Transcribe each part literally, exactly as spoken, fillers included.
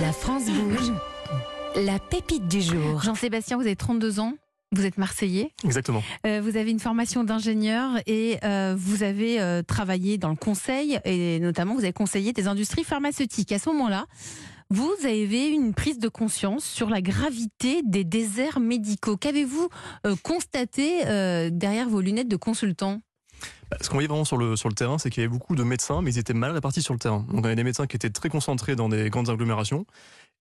La France bouge, la pépite du jour. Jean-Sébastien, vous avez trente-deux ans, vous êtes Marseillais. Exactement. Euh, vous avez une formation d'ingénieur et euh, vous avez euh, travaillé dans le conseil et notamment vous avez conseillé des industries pharmaceutiques. À ce moment-là, vous avez eu une prise de conscience sur la gravité des déserts médicaux. Qu'avez-vous euh, constaté euh, derrière vos lunettes de consultant ? Ce qu'on voyait vraiment sur le, sur le terrain, c'est qu'il y avait beaucoup de médecins, mais ils étaient mal répartis sur le terrain. Donc on avait des médecins qui étaient très concentrés dans des grandes agglomérations,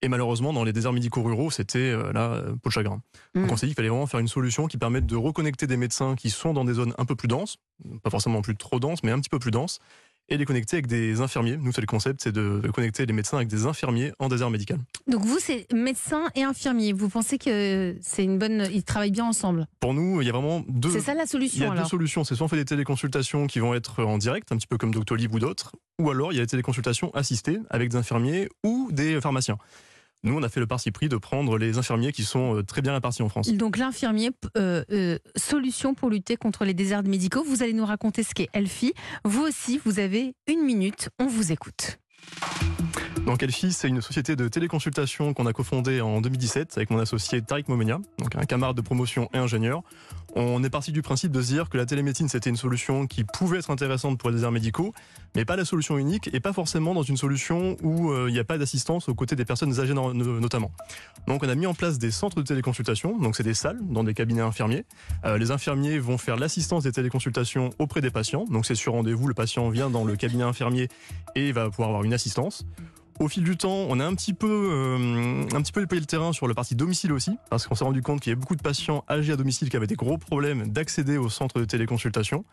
et malheureusement dans les déserts médicaux ruraux, c'était euh, là, peau de chagrin. Mmh. Donc on s'est dit qu'il fallait vraiment faire une solution qui permette de reconnecter des médecins qui sont dans des zones un peu plus denses, pas forcément plus trop denses, mais un petit peu plus denses, et les connecter avec des infirmiers. Nous, c'est le concept, c'est de connecter les médecins avec des infirmiers en désert médical. Donc vous, c'est médecins et infirmiers. Vous pensez que c'est une bonne... Ils travaillent bien ensemble? Pour nous, il y a vraiment deux... C'est ça la solution, alors ? Il y a deux solutions. C'est soit on fait des téléconsultations qui vont être en direct, un petit peu comme Doctolib ou d'autres, ou alors il y a des téléconsultations assistées avec des infirmiers ou des pharmaciens. Nous, on a fait le parti pris de prendre les infirmiers qui sont très bien répartis en France. Donc l'infirmier, euh, euh, solution pour lutter contre les déserts médicaux. Vous allez nous raconter ce qu'est Elfie. Vous aussi, vous avez une minute. On vous écoute. Donc Elfie, c'est une société de téléconsultation qu'on a cofondée en deux mille dix-sept avec mon associé Tariq Momenia, donc un camarade de promotion et ingénieur. On est parti du principe de se dire que la télémédecine, c'était une solution qui pouvait être intéressante pour les déserts médicaux, mais pas la solution unique et pas forcément dans une solution où il euh, n'y a pas d'assistance aux côtés des personnes âgées no- notamment. Donc on a mis en place des centres de téléconsultation, donc c'est des salles dans des cabinets infirmiers. Euh, les infirmiers vont faire l'assistance des téléconsultations auprès des patients, donc c'est sur rendez-vous, le patient vient dans le cabinet infirmier et va pouvoir avoir une assistance. Au fil du temps, on a un petit peu, euh, un petit peu épayé le terrain sur le parti domicile aussi, parce qu'on s'est rendu compte qu'il y avait beaucoup de patients âgés à domicile qui avaient des gros problèmes d'accéder au centre de téléconsultation.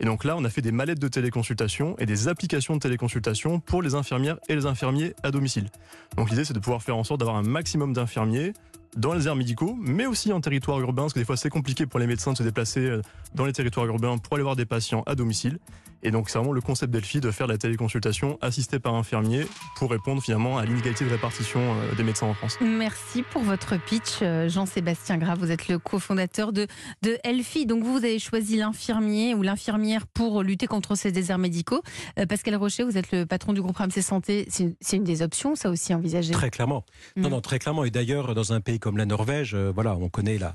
Et donc là, on a fait des mallettes de téléconsultation et des applications de téléconsultation pour les infirmières et les infirmiers à domicile. Donc l'idée, c'est de pouvoir faire en sorte d'avoir un maximum d'infirmiers dans les aires médicaux, mais aussi en territoire urbain, parce que des fois c'est compliqué pour les médecins de se déplacer dans les territoires urbains pour aller voir des patients à domicile. Et donc c'est vraiment le concept d'Elfie, de faire la téléconsultation assistée par infirmier pour répondre finalement à l'inégalité de répartition des médecins en France. Merci pour votre pitch, Jean-Sébastien Gra. Vous êtes le cofondateur de, de Elfie. Donc vous, vous avez choisi l'infirmier ou l'infirmière pour lutter contre ces déserts médicaux. Euh, Pascal Rocher, vous êtes le patron du groupe R M C Santé. C'est une, c'est une des options, ça aussi, envisagée? Très clairement. Mmh. Non, non, très clairement. Et d'ailleurs, dans un pays comme la Norvège, euh, voilà, on connaît la,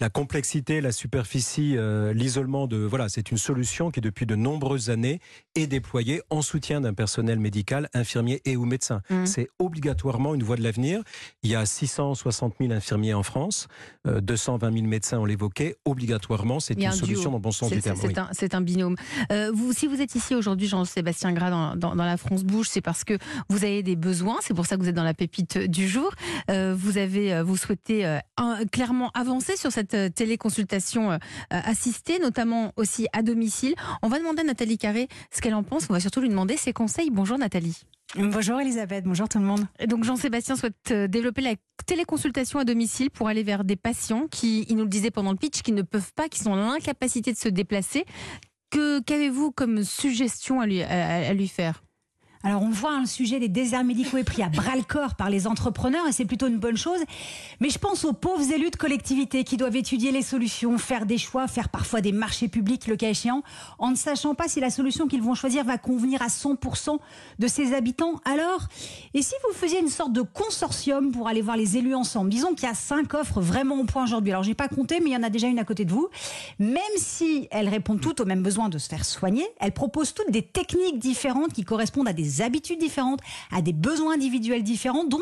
la complexité, la superficie, euh, l'isolement de, voilà, c'est une solution qui depuis de nombreuses années est déployée en soutien d'un personnel médical, infirmier et ou médecin. Mmh. C'est obligatoirement une voie de l'avenir. Il y a six cent soixante mille infirmiers en France, euh, deux cent vingt mille médecins, on l'évoquait, obligatoirement, c'est une un solution duo. Dans le bon sens c'est, du terme. C'est, oui. un, c'est un binôme. Euh, vous, si vous êtes ici aujourd'hui, Jean-Sébastien Gra, dans, dans, dans la France bouge, c'est parce que vous avez des besoins, c'est pour ça que vous êtes dans la pépite du jour. Euh, vous avez euh, Vous souhaitez euh, un, clairement avancer sur cette euh, téléconsultation euh, assistée, notamment aussi à domicile. On va demander à Nathalie Carré ce qu'elle en pense. On va surtout lui demander ses conseils. Bonjour Nathalie. Bonjour Elisabeth, bonjour tout le monde. Donc Jean-Sébastien souhaite euh, développer la téléconsultation à domicile pour aller vers des patients qui, il nous le disait pendant le pitch, qui ne peuvent pas, qui sont dans l'incapacité de se déplacer. Que, qu'avez-vous comme suggestion à lui, à, à lui faire ? Alors on voit hein, le sujet des déserts médicaux est pris à bras-le-corps par les entrepreneurs et c'est plutôt une bonne chose. Mais je pense aux pauvres élus de collectivités qui doivent étudier les solutions, faire des choix, faire parfois des marchés publics le cas échéant, en ne sachant pas si la solution qu'ils vont choisir va convenir à cent pour cent de ses habitants. Alors, et si vous faisiez une sorte de consortium pour aller voir les élus ensemble? Disons qu'il y a cinq offres vraiment au point aujourd'hui. Alors j'ai pas compté, mais il y en a déjà une à côté de vous. Même si elles répondent toutes aux mêmes besoins de se faire soigner, elles proposent toutes des techniques différentes qui correspondent à des habitudes différentes, à des besoins individuels différents, donc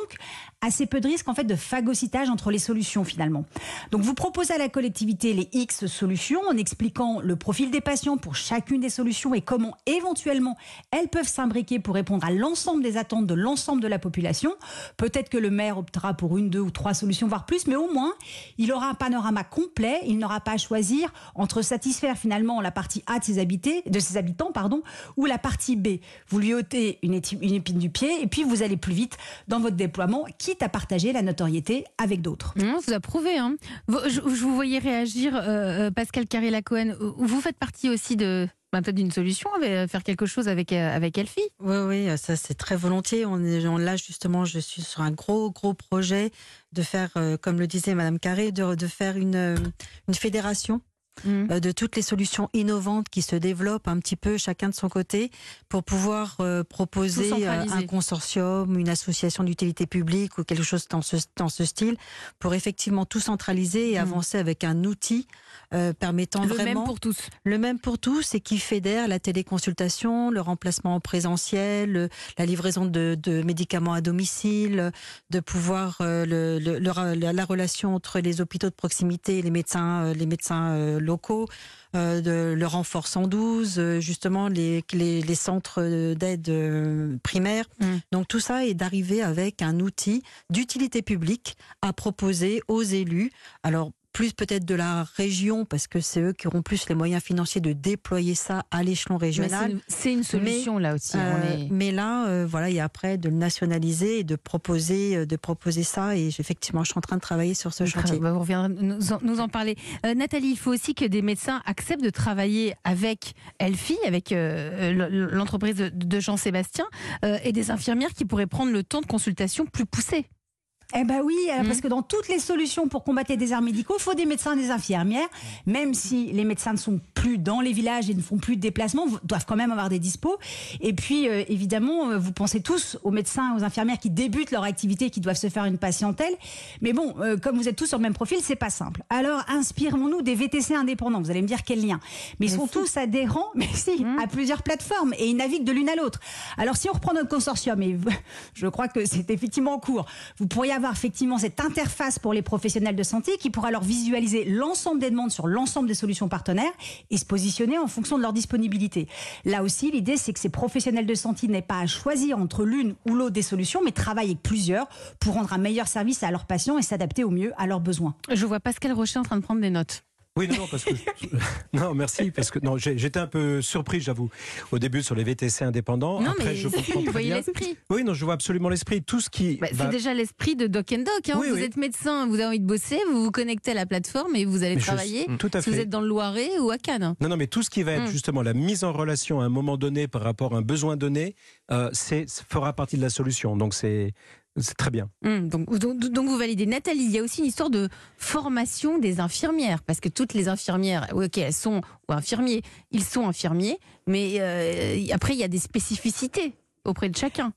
assez peu de risques en fait de phagocytage entre les solutions finalement. Donc vous proposez à la collectivité les X solutions en expliquant le profil des patients pour chacune des solutions et comment éventuellement elles peuvent s'imbriquer pour répondre à l'ensemble des attentes de l'ensemble de la population. Peut-être que le maire optera pour une, deux ou trois solutions voire plus, mais au moins il aura un panorama complet, il n'aura pas à choisir entre satisfaire finalement la partie A de ses, habités, de ses habitants pardon, ou la partie B. Vous lui ôtez Une, épi- une épine du pied et puis vous allez plus vite dans votre déploiement, quitte à partager la notoriété avec d'autres. Mmh, vous approuvez, hein. Vous, je, je vous voyais réagir, euh, Pascal Carré-Lacohen. Vous faites partie aussi de ben, peut-être d'une solution, avec, faire quelque chose avec avec Elfie. Oui, oui, ça c'est très volontiers. On est on, là justement, je suis sur un gros gros projet de faire, euh, comme le disait Madame Carré, de, de faire une une fédération. mmh. euh, de toutes les solutions innovantes qui se développent un petit peu chacun de son côté pour pouvoir euh, proposer euh, un consortium, une association d'utilité publique ou quelque chose dans ce, dans ce style pour effectivement tout centraliser et mmh. avancer avec un outil euh, permettant le vraiment... Le même pour tous. Le même pour tous et qui fédère la téléconsultation, le remplacement en présentiel, le, la livraison de, de médicaments à domicile, de pouvoir euh, le, le, le, la, la relation entre les hôpitaux de proximité et les médecins, euh, les médecins euh, locaux. Euh, de, le renfort cent douze, euh, justement les, les, les centres d'aide euh, primaire. Mmh. Donc tout ça est d'arriver avec un outil d'utilité publique à proposer aux élus. Alors plus peut-être de la région, parce que c'est eux qui auront plus les moyens financiers de déployer ça à l'échelon régional. C'est une, une solution mais, là aussi. Euh, on est... Mais là, euh, voilà, il y a après de le nationaliser et de proposer, euh, de proposer ça. Et effectivement, je suis en train de travailler sur ce chantier. Bah, vous reviendrez nous en, nous en parler. Euh, Nathalie, il faut aussi que des médecins acceptent de travailler avec Elfie, avec euh, l'entreprise de, de Jean-Sébastien, euh, et des infirmières qui pourraient prendre le temps de consultation plus poussé. Eh bien oui, mmh. parce que dans toutes les solutions pour combattre les déserts médicaux, il faut des médecins et des infirmières. Même si les médecins ne sont plus dans les villages et ne font plus de déplacements, doivent quand même avoir des dispos. Et puis, euh, évidemment, vous pensez tous aux médecins et aux infirmières qui débutent leur activité, qui doivent se faire une patientèle. Mais bon, euh, comme vous êtes tous sur le même profil, c'est pas simple. Alors, inspirons-nous des V T C indépendants. Vous allez me dire quel lien. Mais ils sont fou. tous adhérents, mais si, mmh. à plusieurs plateformes et ils naviguent de l'une à l'autre. Alors, si on reprend notre consortium, et je crois que c'est effectivement en cours, vous pourriez avoir effectivement cette interface pour les professionnels de santé qui pourra leur visualiser l'ensemble des demandes sur l'ensemble des solutions partenaires et se positionner en fonction de leur disponibilité. Là aussi, l'idée, c'est que ces professionnels de santé n'aient pas à choisir entre l'une ou l'autre des solutions, mais travaillent avec plusieurs pour rendre un meilleur service à leurs patients et s'adapter au mieux à leurs besoins. Je vois Pascal Rocher en train de prendre des notes. Oui, non, non, parce que je... non, merci, parce que non, j'étais un peu surpris, j'avoue, au début sur les V T C indépendants. Non, après, mais je comprends vous voyez l'esprit. Oui, non, je vois absolument l'esprit, tout ce qui. Bah, bah... C'est déjà l'esprit de Doc and Doc. Hein. Oui, vous oui. êtes médecin, vous avez envie de bosser, vous vous connectez à la plateforme et vous allez mais travailler. Je... Tout à fait. Si vous êtes dans le Loiret ou à Cannes. Non, non, mais tout ce qui va être hum. justement la mise en relation à un moment donné par rapport à un besoin donné, euh, c'est fera partie de la solution. Donc c'est. C'est très bien. Mmh, donc, donc, donc vous validez. Nathalie, il y a aussi une histoire de formation des infirmières, parce que toutes les infirmières, ok, elles sont ou infirmiers, ils sont infirmiers, mais euh, après il y a des spécificités auprès de chacun.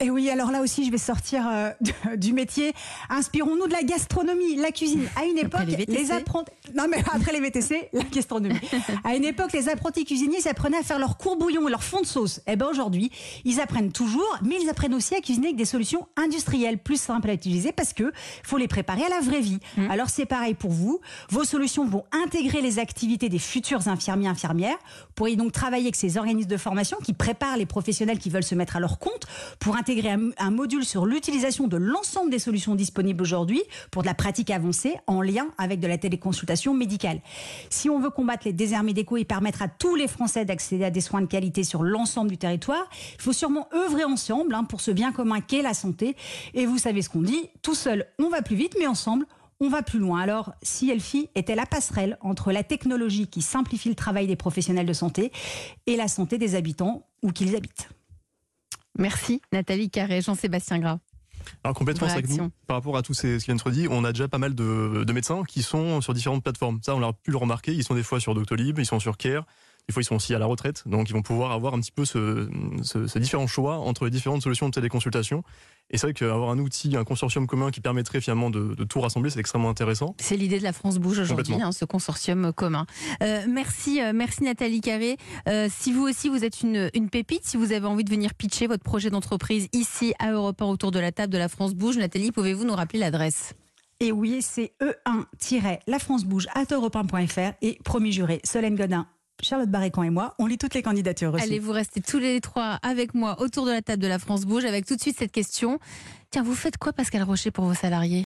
Et oui, alors là aussi, je vais sortir euh, du métier. Inspirons-nous de la gastronomie, la cuisine. À une époque, les, les apprentis... Non, mais après les V T C, la gastronomie. À une époque, les apprentis cuisiniers s'apprenaient à faire leur courbouillon et leur fond de sauce. Eh bien, aujourd'hui, ils apprennent toujours, mais ils apprennent aussi à cuisiner avec des solutions industrielles, plus simples à utiliser, parce qu'il faut les préparer à la vraie vie. Mmh. Alors, c'est pareil pour vous. Vos solutions vont intégrer les activités des futurs infirmiers infirmières. Vous pourriez donc travailler avec ces organismes de formation qui préparent les professionnels qui veulent se mettre à leur compte pour intégrer intégrer un, un module sur l'utilisation de l'ensemble des solutions disponibles aujourd'hui pour de la pratique avancée en lien avec de la téléconsultation médicale. Si on veut combattre les déserts médicaux et permettre à tous les Français d'accéder à des soins de qualité sur l'ensemble du territoire, il faut sûrement œuvrer ensemble hein, pour ce bien commun qu'est la santé. Et vous savez ce qu'on dit, tout seul on va plus vite, mais ensemble on va plus loin. Alors, si Elfie était la passerelle entre la technologie qui simplifie le travail des professionnels de santé et la santé des habitants où qu'ils habitent. Merci Nathalie Carré, Jean-Sébastien Gra. Alors complètement, ça, nous, par rapport à tout ces, ce qui vient de se dire, on a déjà pas mal de, de médecins qui sont sur différentes plateformes. Ça, on l'a pu le remarquer, ils sont des fois sur Doctolib, ils sont sur Care, des fois ils sont aussi à la retraite, donc ils vont pouvoir avoir un petit peu ce, ce, ces différents choix entre les différentes solutions de téléconsultation. Et c'est vrai qu'avoir un outil, un consortium commun qui permettrait finalement de, de tout rassembler, c'est extrêmement intéressant. C'est l'idée de la France Bouge aujourd'hui, hein, ce consortium commun. Euh, merci, euh, merci Nathalie Carré. Euh, si vous aussi vous êtes une, une pépite, si vous avez envie de venir pitcher votre projet d'entreprise ici à Europe un autour de la table de la France Bouge, Nathalie, pouvez-vous nous rappeler l'adresse ? Et oui, c'est e un tiret la france bouge arobase europe un point f r et promis juré, Solène Godin, Charlotte Barécon et moi, on lit toutes les candidatures reçues. Allez, vous restez tous les trois avec moi autour de la table de la France Bouge avec tout de suite cette question. Tiens, vous faites quoi Pascal Rocher pour vos salariés ?